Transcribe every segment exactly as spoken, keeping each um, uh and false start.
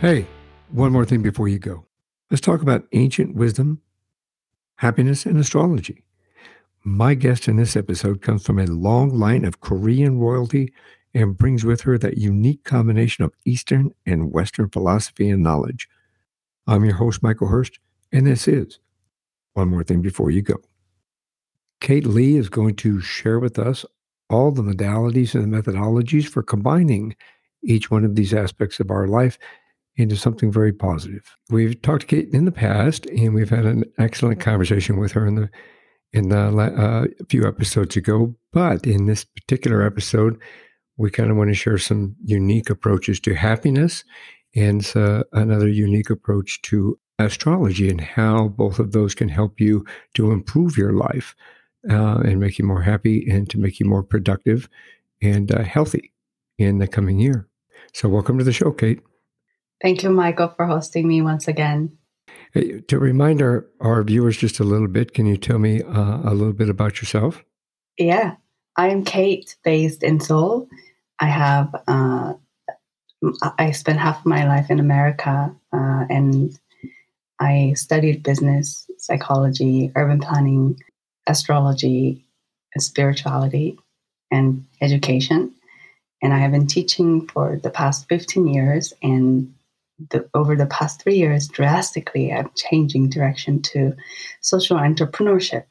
Hey, one more thing before you go. Let's talk about ancient wisdom, happiness, and astrology. My guest in this episode comes from a long line of Korean royalty and brings with her that unique combination of Eastern and Western philosophy and knowledge. I'm your host, Michael Hurst, and this is One More Thing Before You Go. Kate Lee is going to share with us all the modalities and the methodologies for combining each one of these aspects of our life into something very positive. We've talked to Kate in the past, and we've had an excellent conversation with her in the in the uh, a few episodes ago. But in this particular episode, we kind of want to share some unique approaches to happiness and uh, another unique approach to astrology and how both of those can help you to improve your life uh, and make you more happy and to make you more productive and uh, healthy in the coming year. So welcome to the show, Kate. Thank you, Michael, for hosting me once again. Hey, to remind our, our viewers just a little bit, can you tell me uh, a little bit about yourself? Yeah, I am Kate, based in Seoul. I have, uh, I spent half of my life in America, uh, and I studied business, psychology, urban planning, astrology, and spirituality, and education. And I have been teaching for the past fifteen years, and the, over the past three years, drastically, I'm changing direction to social entrepreneurship,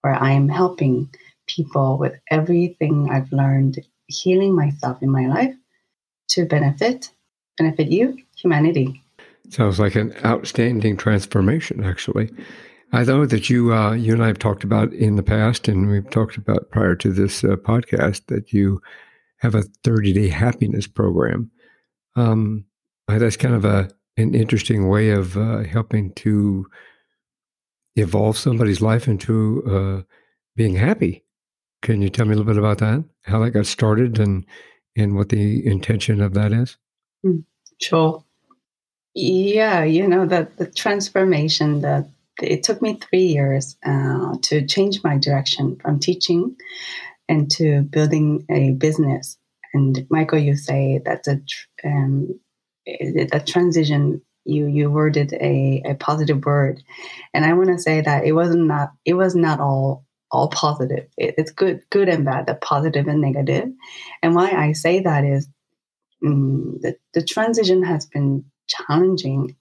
where I am helping people with everything I've learned, healing myself in my life to benefit, benefit you, humanity. Sounds like an outstanding transformation, actually. I know that you, uh, you and I have talked about in the past, and we've talked about prior to this uh, podcast, that you have a thirty-day happiness program. Um, that's kind of a an interesting way of uh, helping to evolve somebody's life into uh, being happy. Can you tell me a little bit about that, how that got started, and and what the intention of that is? Sure. Yeah, you know, the, the transformation, that it took me three years uh, to change my direction from teaching and to building a business. And Michael, you say that's a um, a transition. You you worded a, a positive word, and I want to say that it wasn't not it was not all all positive. It, it's good good and bad, the positive and negative. And why I say that is um, the the transition has been challenging,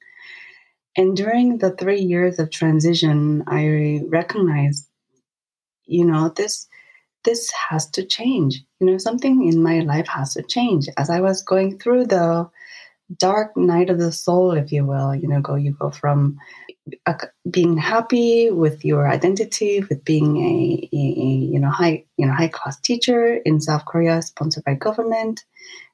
and during the three years of transition, I recognized, you know, this. This has to change. You know, something in my life has to change. As I was going through the dark night of the soul, if you will, you know, go you go from uh, being happy with your identity, with being a, a, a you know high you know high class teacher in South Korea, sponsored by government,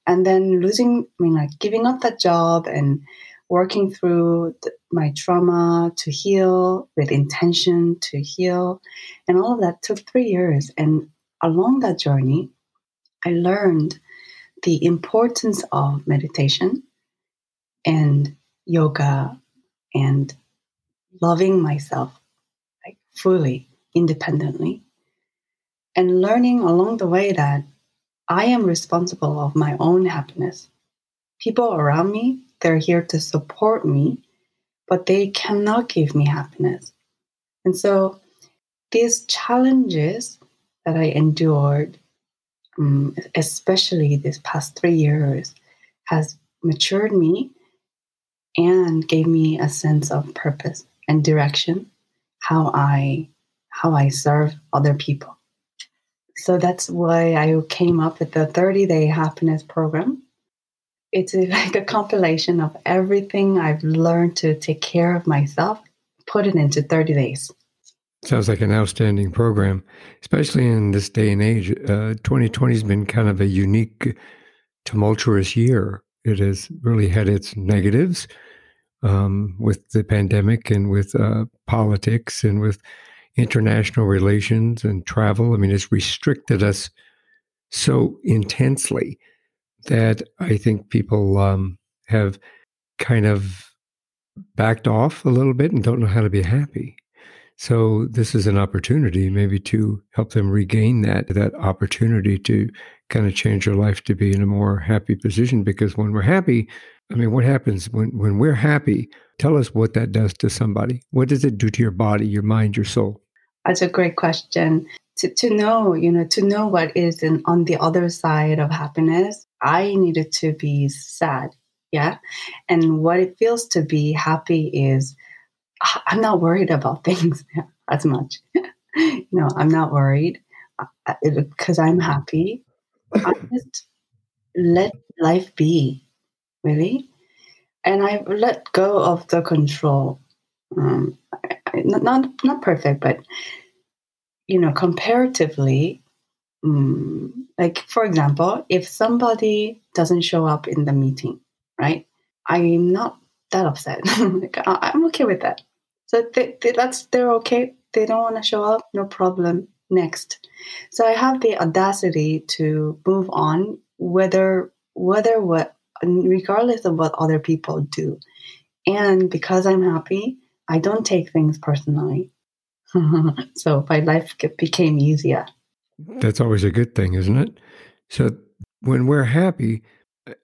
and then losing, I mean, like giving up that job and working through th- my trauma to heal with intention to heal, and all of that took three years and. Along that journey, I learned the importance of meditation and yoga and loving myself, like, fully, independently, and learning along the way that I am responsible of my own happiness. People around me, they're here to support me, but they cannot give me happiness. And so these challenges that I endured, um, especially this past three years, has matured me and gave me a sense of purpose and direction, how I how I serve other people. So that's why I came up with the thirty-day happiness program. It's like a compilation of everything I've learned to take care of myself, put it into thirty days. Sounds like an outstanding program, especially in this day and age. Uh, twenty twenty has been kind of a unique, tumultuous year. It has really had its negatives um, with the pandemic and with uh, politics and with international relations and travel. I mean, it's restricted us so intensely that I think people um, have kind of backed off a little bit and don't know how to be happy. So this is an opportunity maybe to help them regain that, that opportunity to kind of change your life to be in a more happy position. Because when we're happy, I mean, what happens when, when we're happy? Tell us what that does to somebody. What does it do to your body, your mind, your soul? That's a great question. To, to know, you know, to know what is in, on the other side of happiness, I needed to be sad. Yeah. And what it feels to be happy is I'm not worried about things as much. You know, I'm not worried because I'm happy. I just let life be, really. And I let go of the control. Um, not not perfect, but, you know, comparatively, um, like, for example, if somebody doesn't show up in the meeting, right, I'm not that upset. Like, I- I'm okay with that. So they, they, that's they're okay. They don't want to show up. No problem. Next. So I have the audacity to move on, whether whether what, regardless of what other people do. And because I'm happy, I don't take things personally. So my life became easier. That's always a good thing, isn't it? So when we're happy,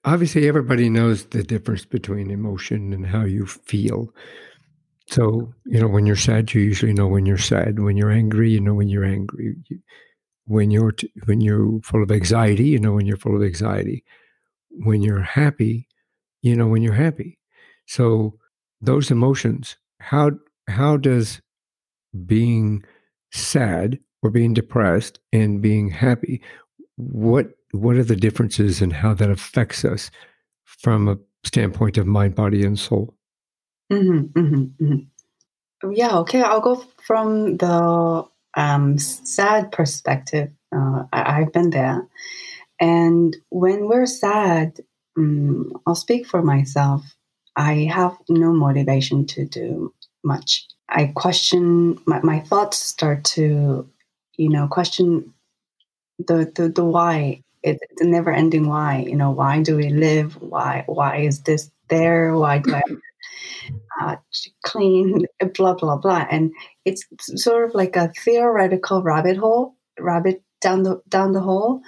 obviously everybody knows the difference between emotion and how you feel. So, you know, when you're sad, you usually know when you're sad. When you're angry, you know when you're angry. When you're t- when you're full of anxiety, you know when you're full of anxiety. When you're happy, you know when you're happy. So those emotions, how how does being sad or being depressed and being happy, what what are the differences in how that affects us from a standpoint of mind, body, and soul? Mm-hmm, mm-hmm, mm-hmm. Yeah, okay. I'll go from the um, sad perspective. Uh, I, I've been there. And when we're sad, um, I'll speak for myself. I have no motivation to do much. I question, my, my thoughts start to, you know, question the the, the why. It's a never-ending why. You know, why do we live? Why why is this there? Why do I uh, clean? Blah, blah, blah. And it's sort of like a theoretical rabbit hole, rabbit down the down the hole.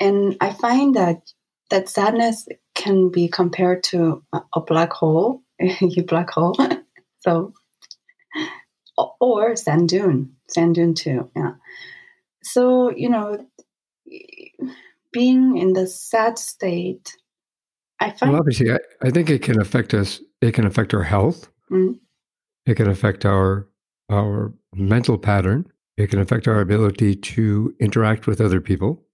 And I find that that sadness can be compared to a black hole, you black hole. So, or sand dune, sand dune too. Yeah. So, you know, being in the sad state, I find... Well, obviously, I, I think it can affect us. It can affect our health. Mm-hmm. It can affect our our mental pattern. It can affect our ability to interact with other people.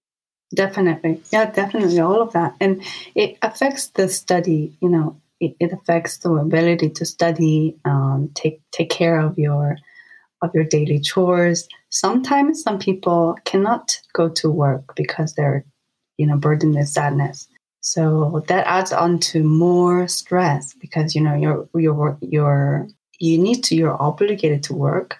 Definitely. Yeah, definitely. All of that. And it affects the study, you know, it, it affects the ability to study, um, take take care of your of your daily chores. Sometimes some people cannot go to work because they're, you know, burdened with sadness. So that adds on to more stress because, you know, you're, you're, you're, you need to, you're obligated to work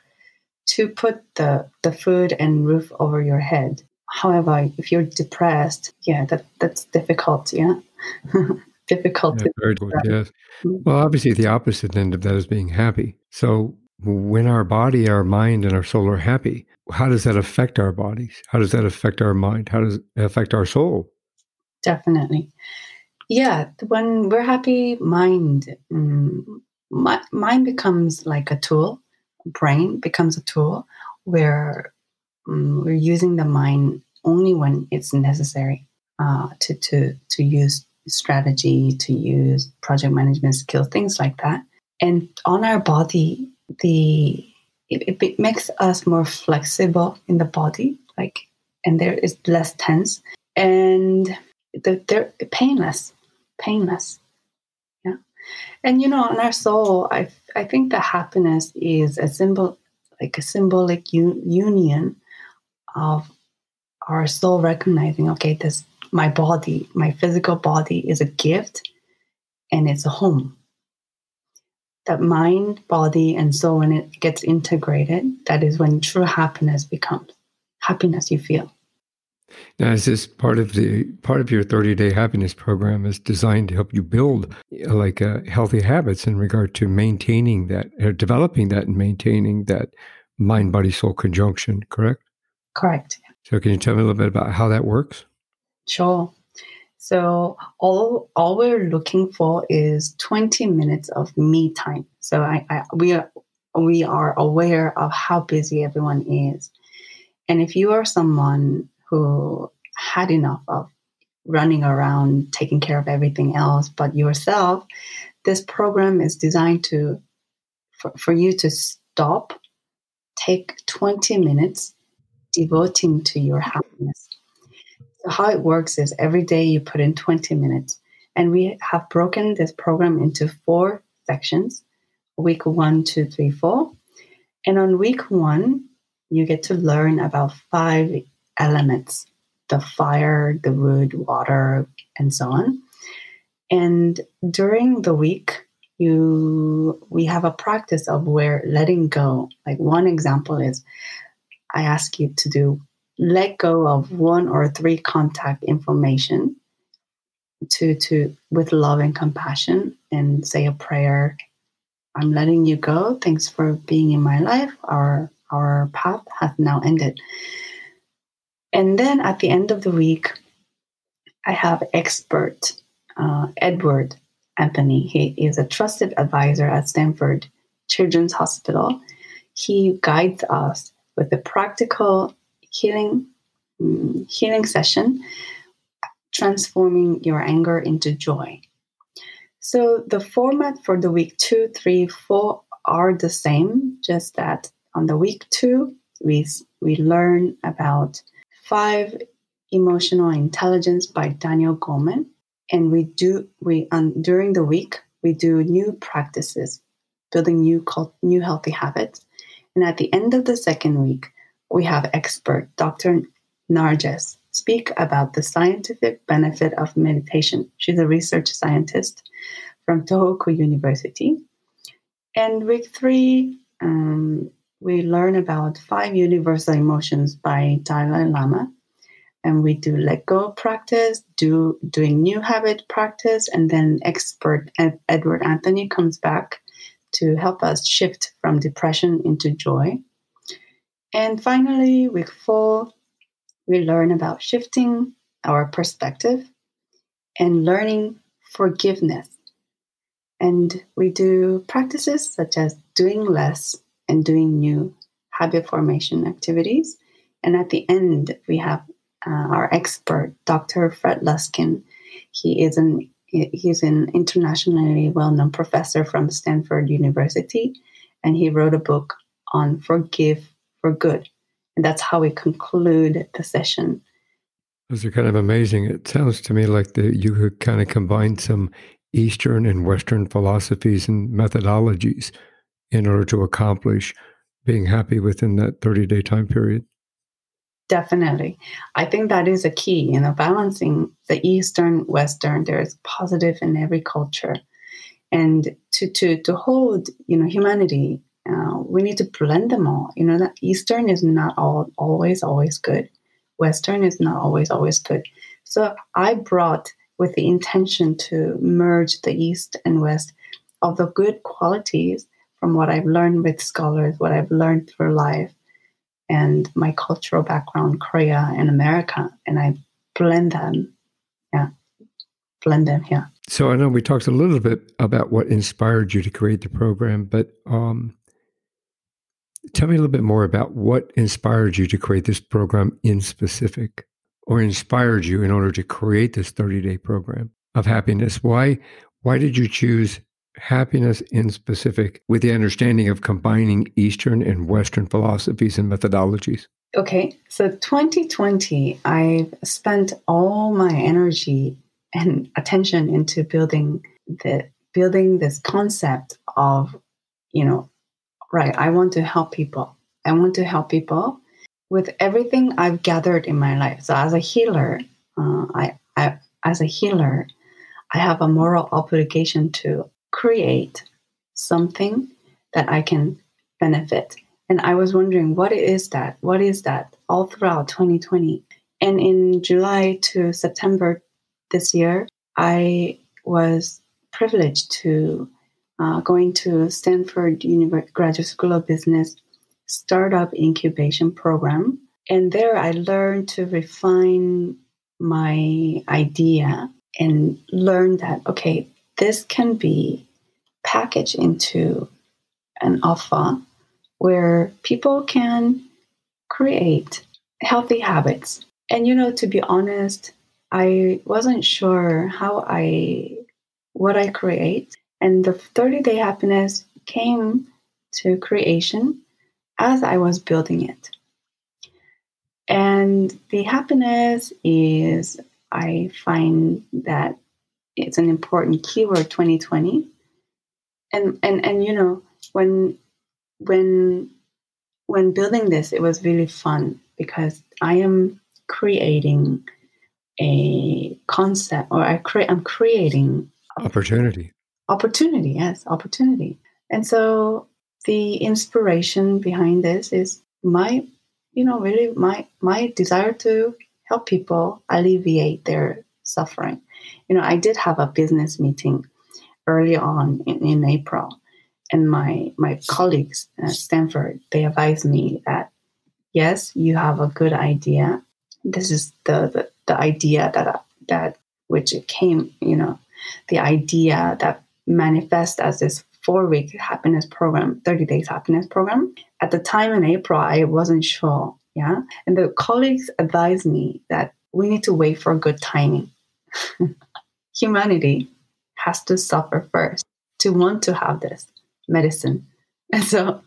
to put the, the food and roof over your head. However, if you're depressed, yeah, that that's difficult, yeah? Difficult. Yeah, very good, yes. Well, obviously, the opposite end of that is being happy. So when our body, our mind, and our soul are happy, how does that affect our bodies? How does that affect our mind? How does it affect our soul? Definitely. Yeah, when we're happy, mind, um, my, mind becomes like a tool, brain becomes a tool where... We're using the mind only when it's necessary uh, to, to to use strategy, to use project management skills, things like that. And on our body, the it, it makes us more flexible in the body, like, and there is less tense and the, they're painless, painless. Yeah. And, you know, on our soul, I I think that happiness is a symbol, like a symbolic un- union. Of our soul recognizing, okay, this my body, my physical body is a gift and it's a home. That mind, body, and soul, when it gets integrated, that is when true happiness becomes happiness you feel. Now, is this part of the part of your thirty-day happiness program is designed to help you build like uh, healthy habits in regard to maintaining that, or developing that and maintaining that mind-body-soul conjunction, correct? Correct. So can you tell me a little bit about how that works? Sure. So all all we're looking for is twenty minutes of me time. So I, I we are we are aware of how busy everyone is. And if you are someone who had enough of running around, taking care of everything else but yourself, this program is designed to for, for you to stop, take twenty minutes devoting to your happiness. So how it works is every day you put in twenty minutes. And we have broken this program into four sections, week one, two, three, four. And on week one, you get to learn about five elements, the fire, the wood, water, and so on. And during the week, you we have a practice of where letting go. Like one example is I ask you to do let go of one or three contact information to to with love and compassion and say a prayer. I'm letting you go. Thanks for being in my life. Our our path has now ended. And then at the end of the week, I have expert uh, Edward Anthony. He is a trusted advisor at Stanford Children's Hospital. He guides us with a practical healing, um, healing session, transforming your anger into joy. So the format for the week two, three, four are the same, just that on the week two, we we learn about Five Emotional Intelligence by Daniel Goleman, and we do we um, during the week we do new practices, building new cult, new healthy habits, and at the end of the second week we have expert Doctor Narges speak about the scientific benefit of meditation. She's a research scientist from Tohoku University, and week three. Um, We learn about five universal emotions by Dalai Lama, and we do let go practice, do doing new habit practice, and then expert Ed, Edward Anthony comes back to help us shift from depression into joy. And finally, week four, we learn about shifting our perspective and learning forgiveness. And we do practices such as doing less and doing new habit formation activities. And at the end, we have uh, our expert, Doctor Fred Luskin. He is an he's an internationally well-known professor from Stanford University, and he wrote a book on forgive for good. And that's how we conclude the session. Those are kind of amazing. It sounds to me like the, you could kind of combine some Eastern and Western philosophies and methodologies in order to accomplish being happy within that thirty-day time period? Definitely. I think that is a key, you know, balancing the Eastern, Western. There is positive in every culture. And to to to hold, you know, humanity, uh, we need to blend them all. You know, that Eastern is not all, always, always good. Western is not always, always good. So I brought with the intention to merge the East and West of the good qualities from what I've learned with scholars, what I've learned through life, and my cultural background, Korea and America, and I blend them, yeah, blend them here. Yeah. So I know we talked a little bit about what inspired you to create the program, but um, tell me a little bit more about what inspired you to create this program in specific, or inspired you in order to create this thirty-day program of happiness. Why? Why did you choose happiness in specific with the understanding of combining Eastern and Western philosophies and methodologies? Okay, so twenty twenty, I've spent all my energy and attention into building the building this concept of, you know, right, I want to help people. I want to help people with everything I've gathered in my life. So as a healer, uh, I, I as a healer, I have a moral obligation to create something that I can benefit. And I was wondering, what is that? What is that? All throughout twenty twenty. And in July to September this year, I was privileged to uh, going to Stanford University Graduate School of Business Startup Incubation Program. And there I learned to refine my idea and learn that, okay, this can be packaged into an offer where people can create healthy habits. And, you know, to be honest, I wasn't sure how I, what I create. And the thirty-day happiness came to creation as I was building it. And the happiness is, I find that it's an important keyword, twenty twenty. And, and, and you know, when when when building this, it was really fun because I am creating a concept, or I create, I'm creating opportunity. Opportunity, yes, opportunity. And so the inspiration behind this is my, you know, really my my desire to help people alleviate their suffering. You know, I did have a business meeting early on in, in April, and my, my colleagues at Stanford, they advised me that, yes, you have a good idea. This is the, the, the idea that that which it came, you know, the idea that manifests as this four-week happiness program, thirty days happiness program. At the time in April, I wasn't sure, yeah? And the colleagues advised me that we need to wait for good timing. Humanity has to suffer first to want to have this medicine. And so,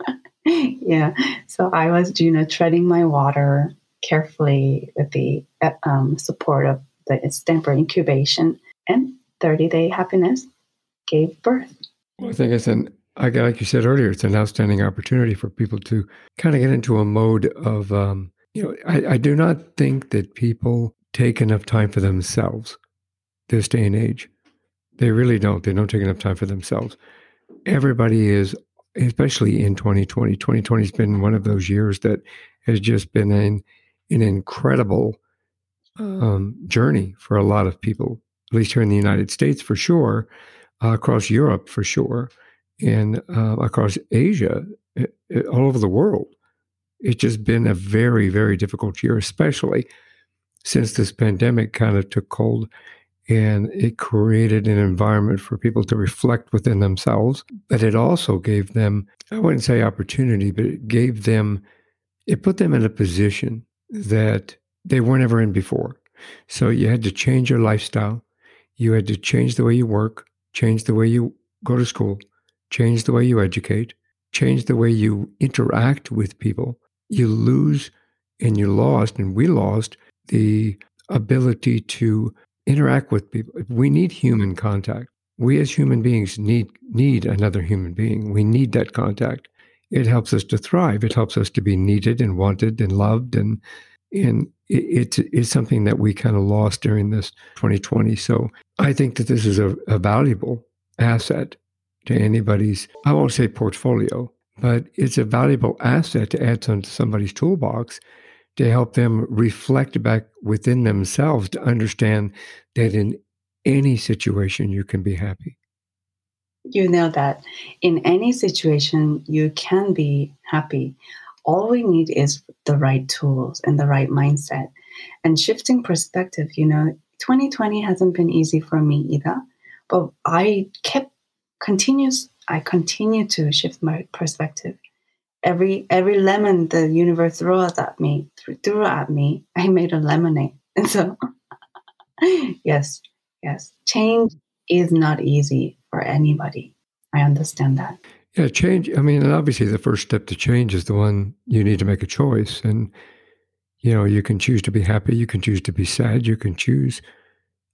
yeah, so I was, you know, treading my water carefully with the um, support of the Stanford incubation, and thirty-day happiness gave birth. Well, I think it's an, like you said earlier, it's an outstanding opportunity for people to kind of get into a mode of, um, you know, I, I do not think that people take enough time for themselves this day and age. They really don't. They don't take enough time for themselves. Everybody is, especially in twenty twenty. twenty twenty has been one of those years that has just been an, an incredible um, journey for a lot of people, at least here in the United States for sure, uh, across Europe for sure, and uh, across Asia, it, it, all over the world. It's just been a very, very difficult year, especially since this pandemic kind of took hold. And it created an environment for people to reflect within themselves. But it also gave them, I wouldn't say opportunity, but it gave them, it put them in a position that they weren't ever in before. So you had to change your lifestyle. You had to change the way you work, change the way you go to school, change the way you educate, change the way you interact with people. You lose and you lost, and we lost the ability to interact with people. We need human contact. We as human beings need need another human being. We need that contact. It helps us to thrive. It helps us to be needed and wanted and loved. And and it, it is something that we kind of lost during this twenty twenty. So I think that this is a, a valuable asset to anybody's, I won't say portfolio, but it's a valuable asset to add to somebody's toolbox, to help them reflect back within themselves, to understand that in any situation you can be happy. You know that in any situation you can be happy. All we need is the right tools and the right mindset. And shifting perspective, you know, twenty twenty hasn't been easy for me either, but I kept continuous, I continue to shift my perspective. Every every lemon the universe throws at me, threw at me, I made a lemonade. And so, yes, yes, change is not easy for anybody. I understand that. Yeah, change. I mean, and obviously the first step to change is the one you need to make a choice. And, you know, you can choose to be happy. You can choose to be sad. You can choose.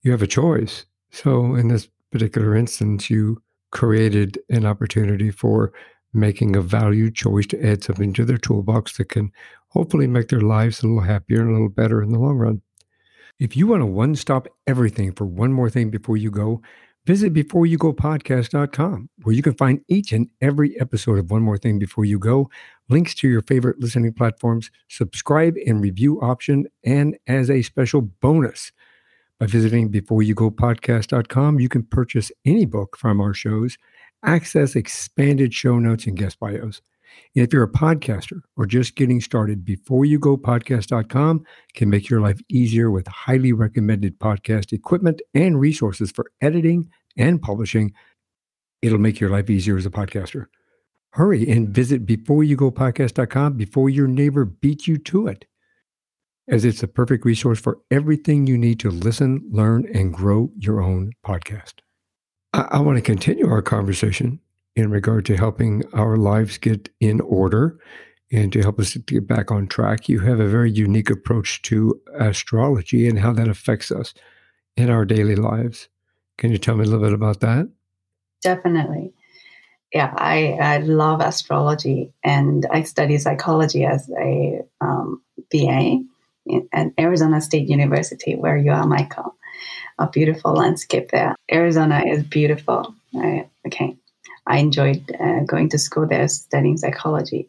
You have a choice. So in this particular instance, you created an opportunity for making a valued choice to add something to their toolbox that can hopefully make their lives a little happier and a little better in the long run. If you want to one-stop everything for one more thing before you go, visit before you go podcast dot com, where you can find each and every episode of One More Thing Before You Go, links to your favorite listening platforms, subscribe and review option, and as a special bonus, by visiting before you go podcast dot com, you can purchase any book from our shows, access expanded show notes and guest bios. And if you're a podcaster or just getting started, before you go podcast dot com can make your life easier with highly recommended podcast equipment and resources for editing and publishing. It'll make your life easier as a podcaster. Hurry and visit before you go podcast dot com before your neighbor beats you to it, as it's the perfect resource for everything you need to listen, learn, and grow your own podcast. I, I want to continue our conversation in regard to helping our lives get in order and to help us to get back on track. You have a very unique approach to astrology and how that affects us in our daily lives. Can you tell me a little bit about that? Definitely. Yeah, I, I love astrology, and I study psychology as a um, B A at Arizona State University, where you are, Michael. A beautiful landscape there. Arizona is beautiful. I, okay. I enjoyed uh, going to school there studying psychology.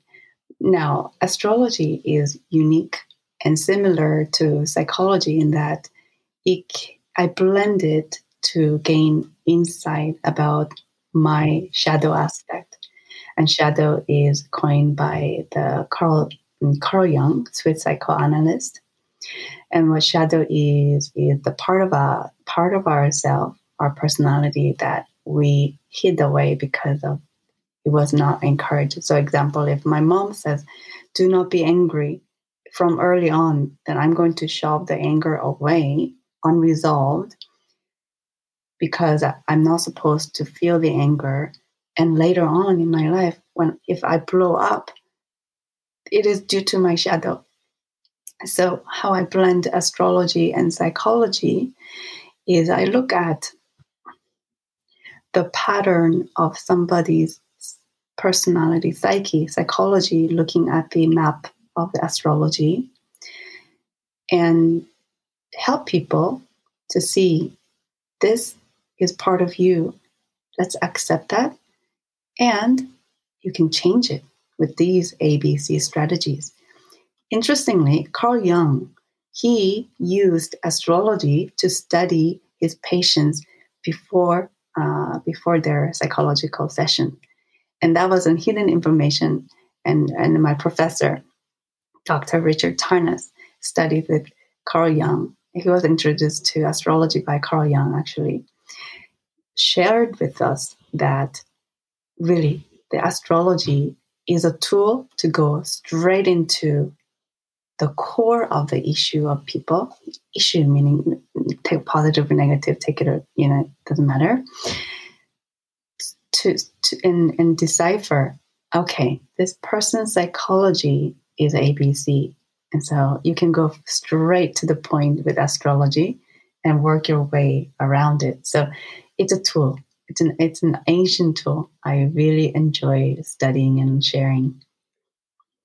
Now, astrology is unique and similar to psychology in that it, I blend it to gain insight about my shadow aspect. And shadow is coined by the Carl, Carl Jung, Swiss psychoanalyst. And what shadow is, is the part of our, part of ourself, our personality that we hid away because of it was not encouraged. So example, if my mom says, do not be angry from early on, then I'm going to shove the anger away unresolved because I'm not supposed to feel the anger. And later on in my life, when if I blow up, it is due to my shadow. So how I blend astrology and psychology is I look at the pattern of somebody's personality, psyche, psychology, looking at the map of the astrology, and help people to see this is part of you. Let's accept that. And you can change it with these A B C strategies. Interestingly, Carl Jung, he used astrology to study his patients before Uh, before their psychological session. And that was on hidden information. And, and my professor, Doctor Richard Tarnas, studied with Carl Jung. He was introduced to astrology by Carl Jung, actually. Shared with us that really the astrology is a tool to go straight into the core of the issue of people. Issue meaning take positive or negative, take it or, you know, doesn't matter. To, to and, and decipher, okay, this person's psychology is A B C. And so you can go straight to the point with astrology and work your way around it. So it's a tool. It's an it's an ancient tool. I really enjoy studying and sharing.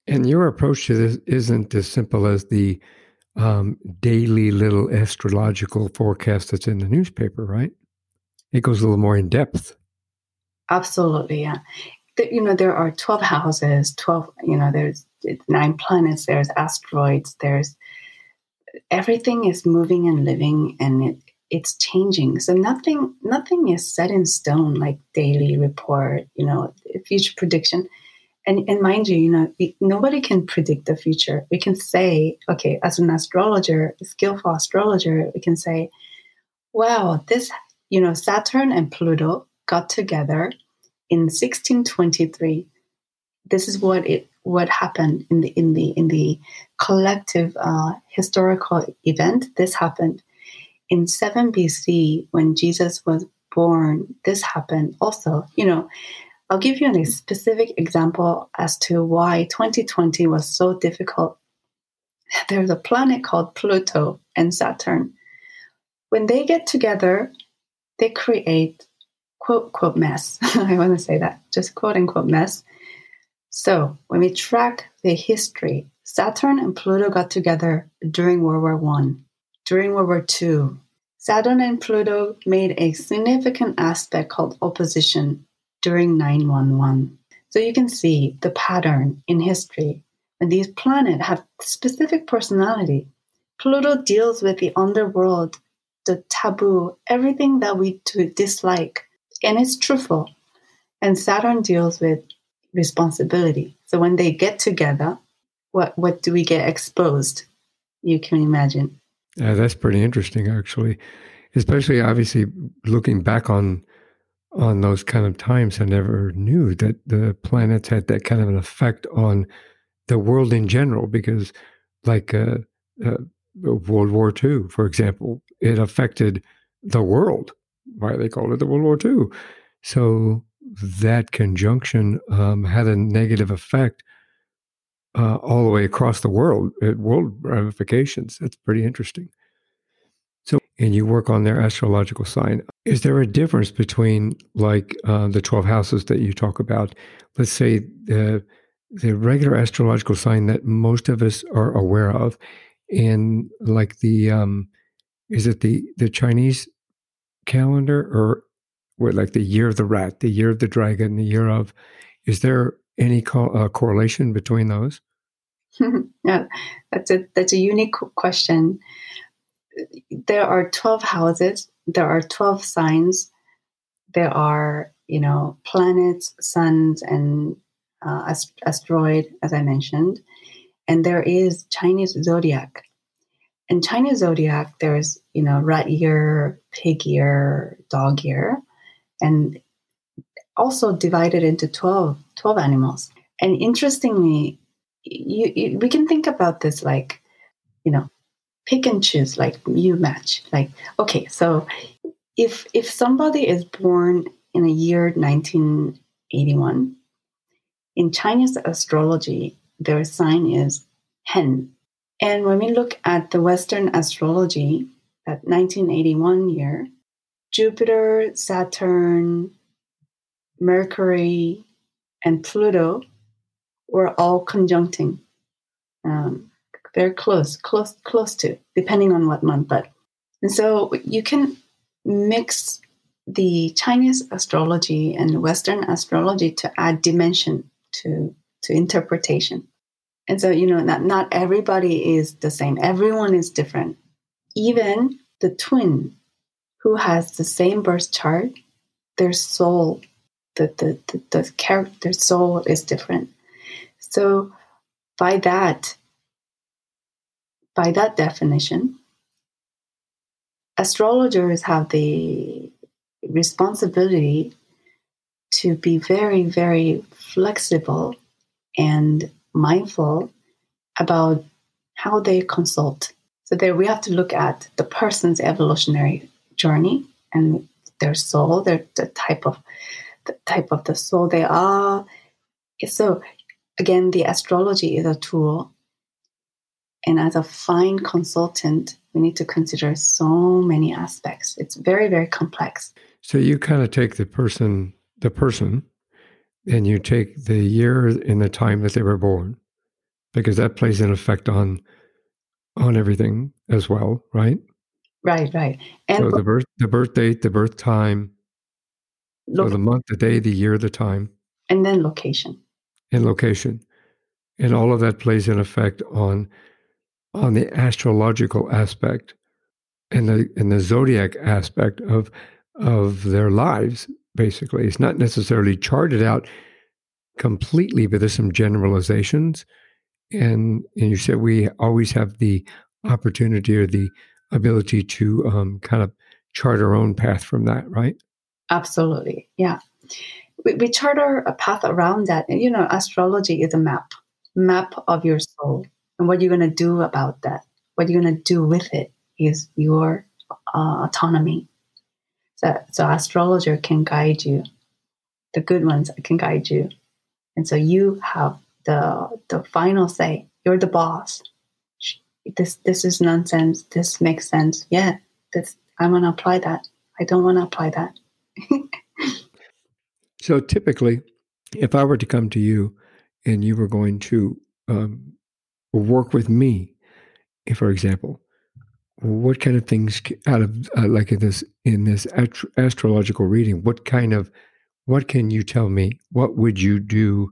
And your approach to this isn't as simple as the um, daily little astrological forecast that's in the newspaper, right? It goes a little more in depth. Absolutely, yeah. The, you know, there are twelve houses, twelve, you know, there's nine planets, there's asteroids, there's everything is moving and living, and it, it's changing. So nothing, nothing is set in stone like daily report, you know, future prediction. And, and mind you, you know, we, nobody can predict the future. We can say, okay, as an astrologer, a skillful astrologer, we can say, wow, this, you know, Saturn and Pluto got together in sixteen twenty-three. This is what it what happened in the in the in the collective uh, historical event. This happened in seven B C when Jesus was born. This happened also, you know. I'll give you a specific example as to why twenty twenty was so difficult. There's a planet called Pluto and Saturn. When they get together, they create quote, quote, mess. I want to say that, just quote, unquote, mess. So when we track the history, Saturn and Pluto got together during World War One, during World War Two. Saturn and Pluto made a significant aspect called opposition during nine one one. So you can see the pattern in history. And these planets have specific personality. Pluto deals with the underworld, the taboo, everything that we dislike, and it's truthful. And Saturn deals with responsibility. So when they get together, what what do we get exposed? You can imagine. Yeah, that's pretty interesting, actually. Especially, obviously, looking back on on those kind of times, I never knew that the planets had that kind of an effect on the world in general, because like uh, uh, World War Two, for example, it affected the world. Why they called it the World War Two. So that conjunction um, had a negative effect uh, all the way across the world, at world ramifications. That's pretty interesting. So, and you work on their astrological sign. Is there a difference between like uh, the twelve houses that you talk about? Let's say the the regular astrological sign that most of us are aware of, and like the um, is it the the Chinese calendar, or what, like the year of the rat, the year of the dragon, the year of? Is there any co- uh, correlation between those? Yeah, that's a that's a unique question. There are twelve houses. There are twelve signs. There are, you know, planets, suns, and Uh, ast- asteroid, as I mentioned, and there is Chinese zodiac. In Chinese zodiac, there's, you know, rat year, pig year, dog year, and also divided into twelve, twelve animals. And interestingly, you, you, we can think about this like, you know, pick and choose, like you match. Like, okay, so if if somebody is born in a year nineteen eighty-one, in Chinese astrology, their sign is Hen. And when we look at the Western astrology, that nineteen eighty-one year, Jupiter, Saturn, Mercury, and Pluto were all conjuncting. Um, very close, close, close to, depending on what month. But and so you can mix the Chinese astrology and Western astrology to add dimension to to interpretation. And so, you know, not, not everybody is the same. Everyone is different. Even the twin who has the same birth chart, their soul, the the the, the character, their soul is different. So by that, by that definition, astrologers have the responsibility to be very, very flexible and mindful about how they consult. So there we have to look at the person's evolutionary journey and their soul, their the type of the type of the soul they are. So again, the astrology is a tool. And as a fine consultant, we need to consider so many aspects. It's very, very complex. So you kind of take the person the person, and you take the year and the time that they were born, because that plays an effect on on everything as well, right? Right, right. And so the birth, the birth date, the birth time, loc- so the month, the day, the year, the time. And then location. And location. And all of that plays an effect on on the astrological aspect and the and the zodiac aspect of of their lives. Basically, it's not necessarily charted out completely, but there's some generalizations. And and you said we always have the opportunity or the ability to um, kind of chart our own path from that, right? Absolutely, yeah. We, we chart our a path around that. And, you know, astrology is a map, map of your soul. And what you're going to do about that, what you're going to do with it is your uh, autonomy. So, so astrologer can guide you. The good ones can guide you. And so you have the the final say. You're the boss. This this is nonsense. This makes sense. Yeah, this, I'm going to apply that. I don't want to apply that. So typically, if I were to come to you and you were going to um, work with me, for example, what kind of things out of uh, like in this in this astro- astrological reading? What kind of what can you tell me? What would you do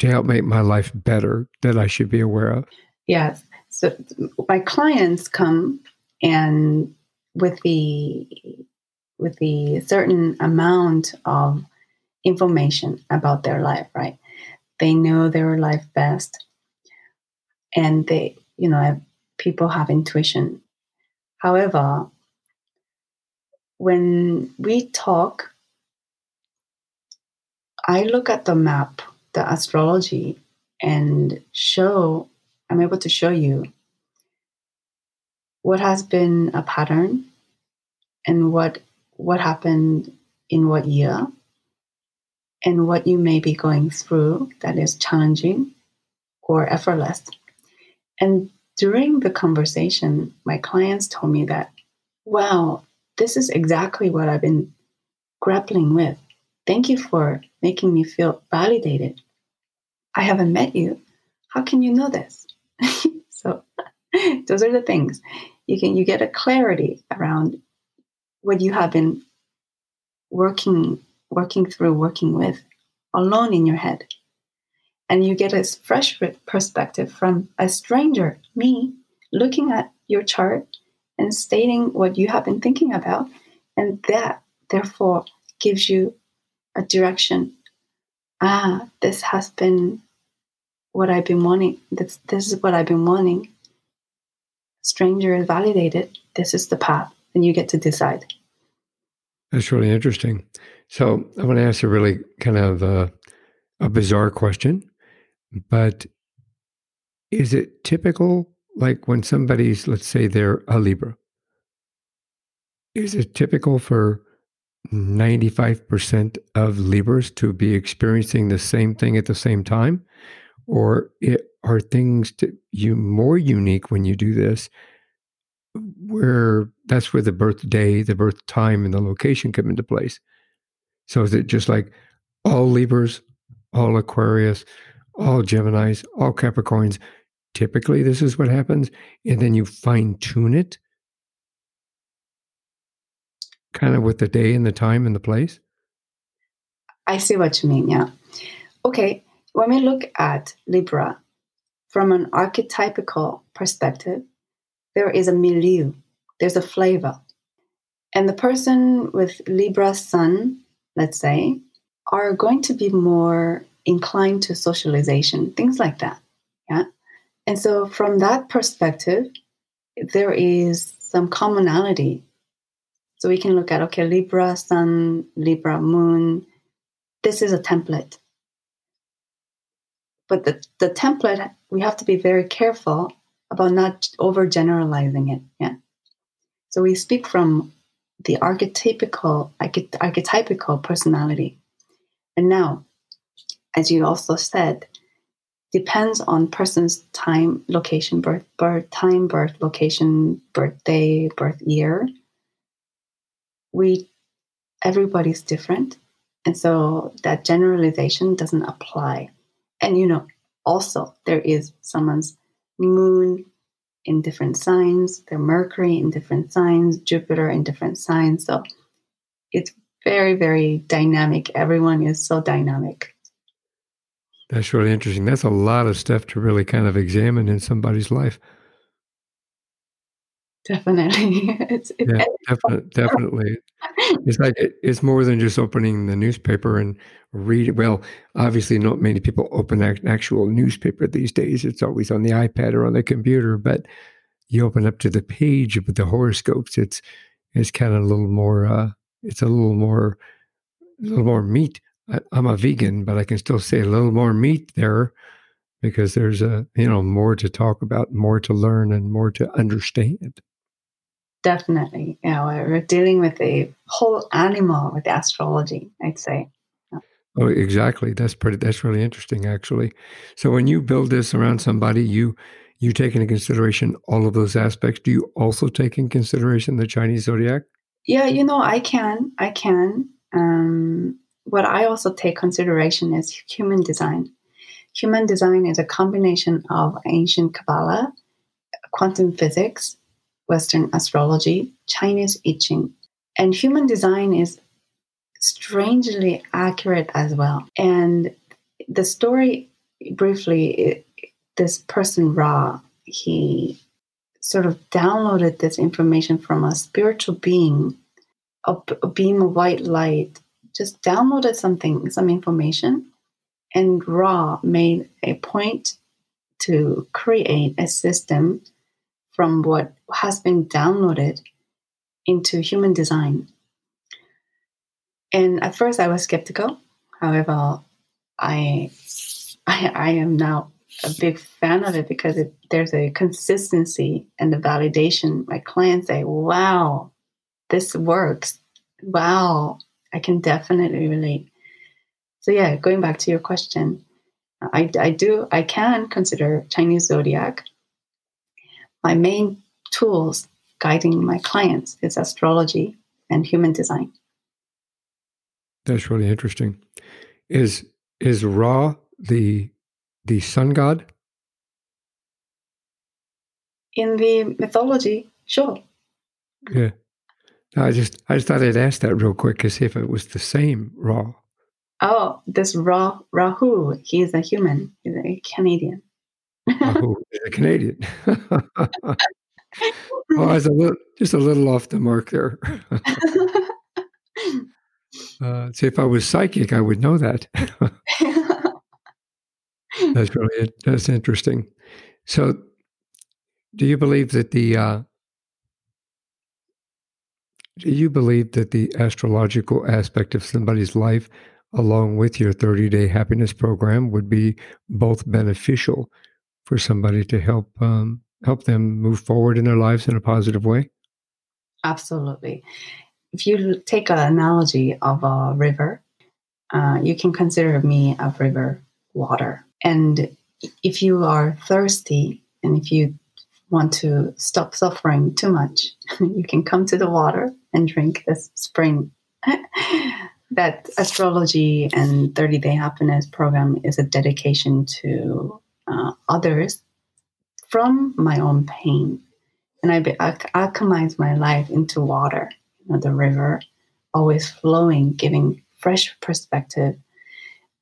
to help make my life better that I should be aware of? Yes. So my clients come and with the with the certain amount of information about their life, right? They know their life best. And they, you know, people have intuition. However, when we talk, I look at the map, the astrology, and show, I'm able to show you what has been a pattern and what what happened in what year and what you may be going through that is challenging or effortless. And during the conversation, my clients told me that, wow, this is exactly what I've been grappling with. Thank you for making me feel validated. I haven't met you. How can you know this? So those are the things. You can you get a clarity around what you have been working, working through, working with, alone in your head. And you get a fresh perspective from a stranger, me, looking at your chart and stating what you have been thinking about. And that, therefore, gives you a direction. Ah, this has been what I've been wanting. This, this is what I've been wanting. Stranger is validated. This is the path. And you get to decide. That's really interesting. So I want to ask a really kind of uh, a bizarre question, but is it typical, like when somebody's, let's say they're a Libra, is it typical for ninety-five percent of Libras to be experiencing the same thing at the same time? Or it, are things to you more unique when you do this, where that's where the birth day, the birth time, and the location come into place? So is it just like all Libras, all Aquarius, all Geminis, all Capricorns? Typically, this is what happens, and then you fine-tune it kind of with the day and the time and the place? I see what you mean, yeah. Okay, when we look at Libra from an archetypical perspective, there is a milieu, there's a flavor. And the person with Libra sun, let's say, are going to be more inclined to socialization, things like that, yeah? And so from that perspective, there is some commonality. So we can look at, okay, Libra sun, Libra moon, this is a template. But the, the template, we have to be very careful about not overgeneralizing it. Yeah. So we speak from the archetypical archetypical personality. And now, as you also said, depends on person's time, location, birth, birth time, birth, location, birthday, birth year. We, everybody's different. And so that generalization doesn't apply. And, you know, also there is someone's moon in different signs, their Mercury in different signs, Jupiter in different signs. So it's very, very dynamic. Everyone is so dynamic. That's really interesting. That's a lot of stuff to really kind of examine in somebody's life. Definitely. it's, it's yeah, definitely, definitely. It's like, it, it's more than just opening the newspaper and read. Well, obviously not many people open an actual newspaper these days. It's always on the iPad or on the computer, but you open up to the page with the horoscopes. It's, it's kind of a little more, uh, it's a little more, a little more meat. I, I'm a vegan, but I can still say a little more meat there, because there's a, you know, more to talk about, more to learn, and more to understand. Definitely. Yeah, we're dealing with a whole animal with astrology, I'd say. Yeah. Oh, exactly. That's pretty, that's really interesting, actually. So when you build this around somebody, you you take into consideration all of those aspects. Do you also take in consideration the Chinese zodiac? Yeah, you know, I can. I can. Um, what I also take consideration is human design. Human design is a combination of ancient Kabbalah, quantum physics, Western astrology, Chinese I Ching. And human design is strangely accurate as well. And the story, briefly, it, this person, Ra, he sort of downloaded this information from a spiritual being, a, a beam of white light, just downloaded something, some information, and Ra made a point to create a system from what has been downloaded into human design. And at first I was skeptical. However, I I, I am now a big fan of it because it, there's a consistency and a validation. My clients say, wow, this works. Wow, I can definitely relate. So yeah, going back to your question, I, I do, I can consider Chinese zodiac. My main tools guiding my clients is astrology and human design. That's really interesting. Is is Ra the the sun god? In the mythology, sure. Yeah. No, I just I just thought I'd ask that real quick to see if it was the same Ra. Oh, this Ra Rahu, he's a human, he's a Canadian. Rahu is a Canadian. Well, I was a little, just a little off the mark there. Uh, see, if I was psychic, I would know that. That's really that's interesting. So, do you believe that the uh, do you believe that the astrological aspect of somebody's life, along with your thirty-day happiness program, would be both beneficial for somebody to help um, help them move forward in their lives in a positive way? Absolutely. If you take an analogy of a river, uh, you can consider me a river water. And if you are thirsty and if you want to stop suffering too much, you can come to the water and drink this spring. That astrology and thirty-day happiness program is a dedication to uh, others from my own pain. And I, be- I alchemize my life into water. The river, always flowing, giving fresh perspective,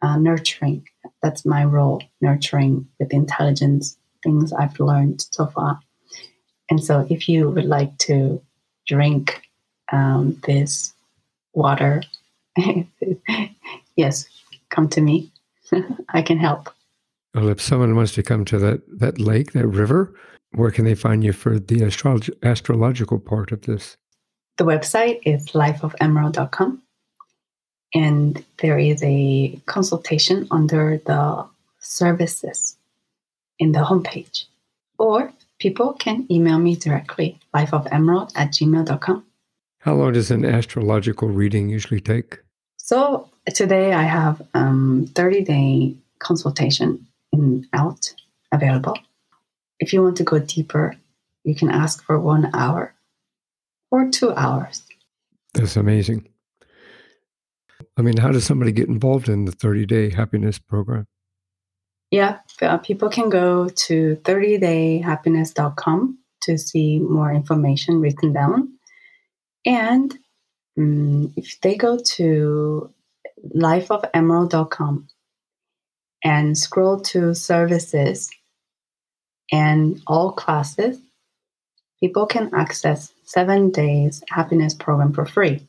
uh, nurturing. That's my role, nurturing with intelligence, things I've learned so far. And so if you would like to drink um, this water, yes, come to me. I can help. Well, if someone wants to come to that, that lake, that river, where can they find you for the astro- astrological part of this? The website is life of emerald dot com, and there is a consultation under the services in the homepage. Or people can email me directly, life of emerald at gmail dot com. How long does an astrological reading usually take? So today I have a um, thirty-day consultation in out available. If you want to go deeper, you can ask for one hour. Or two hours. That's amazing. I mean, how does somebody get involved in the thirty-day happiness program? Yeah, uh, people can go to thirty day happiness dot com to see more information written down. And um, if they go to life of emerald dot com and scroll to services and all classes, people can access seven days happiness program for free.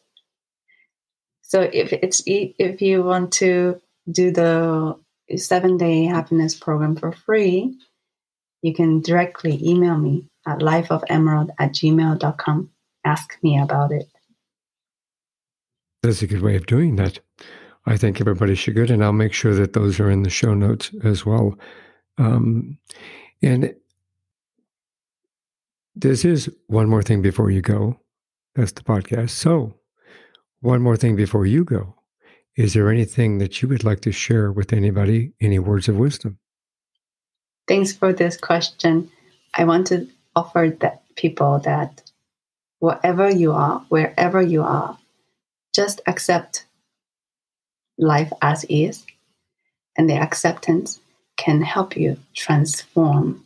So if it's if you want to do the seven day happiness program for free, you can directly email me at life of emerald at gmail dot com. Ask me about it. That's a good way of doing that. I think everybody should go, and I'll make sure that those are in the show notes as well. Um, and This is One More Thing Before You Go. That's the podcast. So, one more thing before you go. Is there anything that you would like to share with anybody? Any words of wisdom? Thanks for this question. I want to offer that people that whatever you are, wherever you are, just accept life as is. And the acceptance can help you transform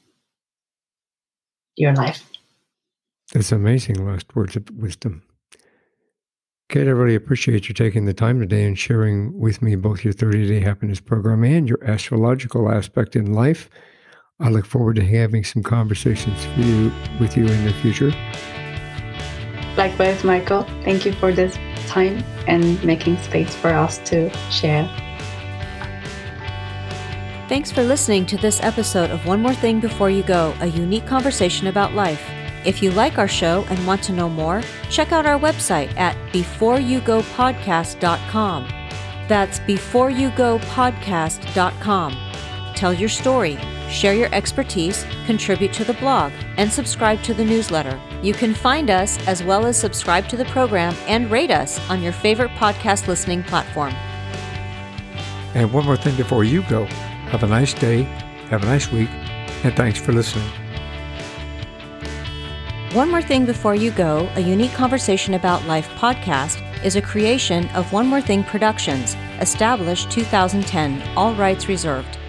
your life. That's amazing last words of wisdom. Kate, I really appreciate you taking the time today and sharing with me both your thirty-day happiness program and your astrological aspect in life. I look forward to having some conversations for you, with you in the future. Likewise, Michael. Thank you for this time and making space for us to share. Thanks for listening to this episode of One More Thing Before You Go, a unique conversation about life. If you like our show and want to know more, check out our website at before you go podcast dot com. That's before you go podcast dot com. Tell your story, share your expertise, contribute to the blog, and subscribe to the newsletter. You can find us as well as subscribe to the program and rate us on your favorite podcast listening platform. And one more thing before you go. Have a nice day, have a nice week, and thanks for listening. One More Thing Before You Go, a unique conversation about life podcast, is a creation of One More Thing Productions, established two thousand ten, all rights reserved.